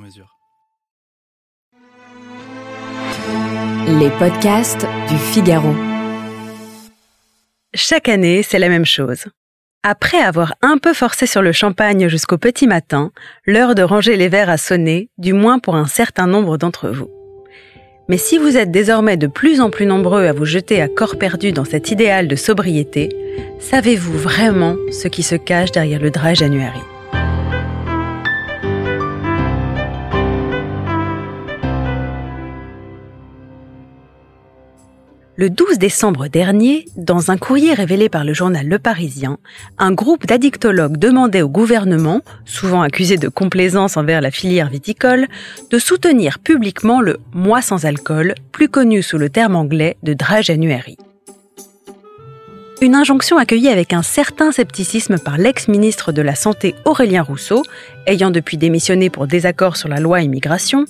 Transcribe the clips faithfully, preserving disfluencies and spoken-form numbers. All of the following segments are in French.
mesure. Les podcasts du Figaro. Chaque année, c'est la même chose. Après avoir un peu forcé sur le champagne jusqu'au petit matin, l'heure de ranger les verres a sonné, du moins pour un certain nombre d'entre vous. Mais si vous êtes désormais de plus en plus nombreux à vous jeter à corps perdu dans cet idéal de sobriété, savez-vous vraiment ce qui se cache derrière le Dry January ? Le douze décembre dernier, dans un courrier révélé par le journal Le Parisien, un groupe d'addictologues demandait au gouvernement, souvent accusé de complaisance envers la filière viticole, de soutenir publiquement le « mois sans alcool », plus connu sous le terme anglais de « Dry January ». Une injonction accueillie avec un certain scepticisme par l'ex-ministre de la Santé Aurélien Rousseau, ayant depuis démissionné pour désaccord sur la loi immigration,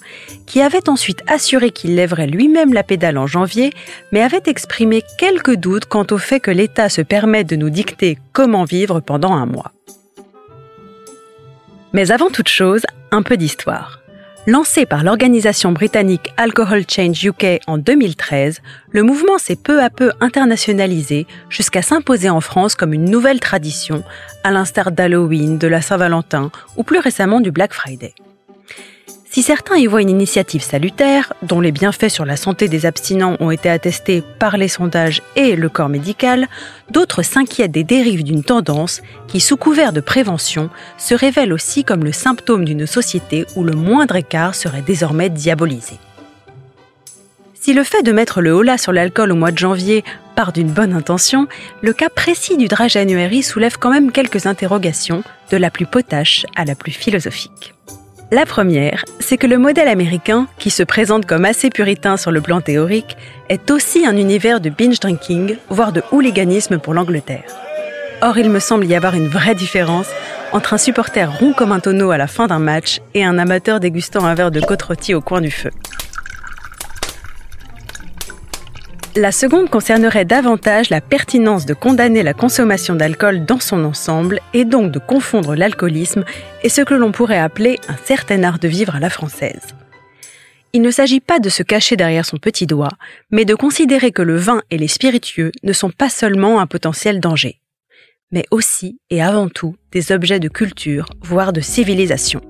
qui avait ensuite assuré qu'il lèverait lui-même la pédale en janvier, mais avait exprimé quelques doutes quant au fait que l'État se permette de nous dicter comment vivre pendant un mois. Mais avant toute chose, un peu d'histoire. Lancé par l'organisation britannique Alcohol Change U K en deux mille treize, le mouvement s'est peu à peu internationalisé jusqu'à s'imposer en France comme une nouvelle tradition, à l'instar d'Halloween, de la Saint-Valentin ou plus récemment du Black Friday. Si certains y voient une initiative salutaire, dont les bienfaits sur la santé des abstinents ont été attestés par les sondages et le corps médical, d'autres s'inquiètent des dérives d'une tendance qui, sous couvert de prévention, se révèle aussi comme le symptôme d'une société où le moindre écart serait désormais diabolisé. Si le fait de mettre le holà sur l'alcool au mois de janvier part d'une bonne intention, le cas précis du Dry January soulève quand même quelques interrogations, de la plus potache à la plus philosophique. La première, c'est que le modèle américain, qui se présente comme assez puritain sur le plan théorique, est aussi un univers de binge drinking, voire de hooliganisme pour l'Angleterre. Or, il me semble y avoir une vraie différence entre un supporter rond comme un tonneau à la fin d'un match et un amateur dégustant un verre de côte rôtie au coin du feu. La seconde concernerait davantage la pertinence de condamner la consommation d'alcool dans son ensemble et donc de confondre l'alcoolisme et ce que l'on pourrait appeler un certain art de vivre à la française. Il ne s'agit pas de se cacher derrière son petit doigt, mais de considérer que le vin et les spiritueux ne sont pas seulement un potentiel danger, mais aussi et avant tout des objets de culture, voire de civilisation.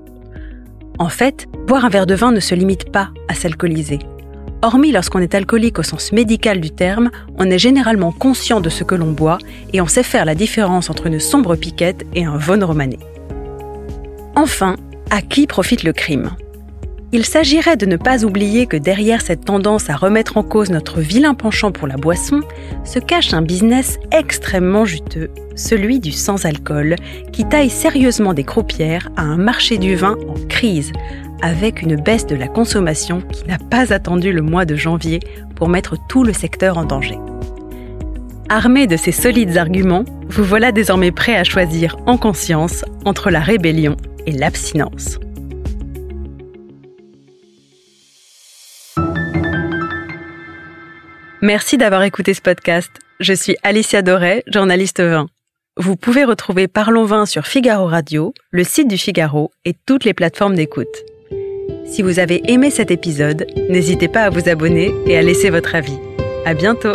En fait, boire un verre de vin ne se limite pas à s'alcooliser. Hormis lorsqu'on est alcoolique au sens médical du terme, on est généralement conscient de ce que l'on boit et on sait faire la différence entre une sombre piquette et un von romané. Enfin, à qui profite le crime ? Il s'agirait de ne pas oublier que derrière cette tendance à remettre en cause notre vilain penchant pour la boisson, se cache un business extrêmement juteux, celui du sans-alcool, qui taille sérieusement des croupières à un marché du vin en crise, avec une baisse de la consommation qui n'a pas attendu le mois de janvier pour mettre tout le secteur en danger. Armé de ces solides arguments, vous voilà désormais prêt à choisir en conscience entre la rébellion et l'abstinence. Merci d'avoir écouté ce podcast. Je suis Alicia Dorey, journaliste vin. Vous pouvez retrouver Parlons Vin sur Figaro Radio, le site du Figaro et toutes les plateformes d'écoute. Si vous avez aimé cet épisode, n'hésitez pas à vous abonner et à laisser votre avis. À bientôt!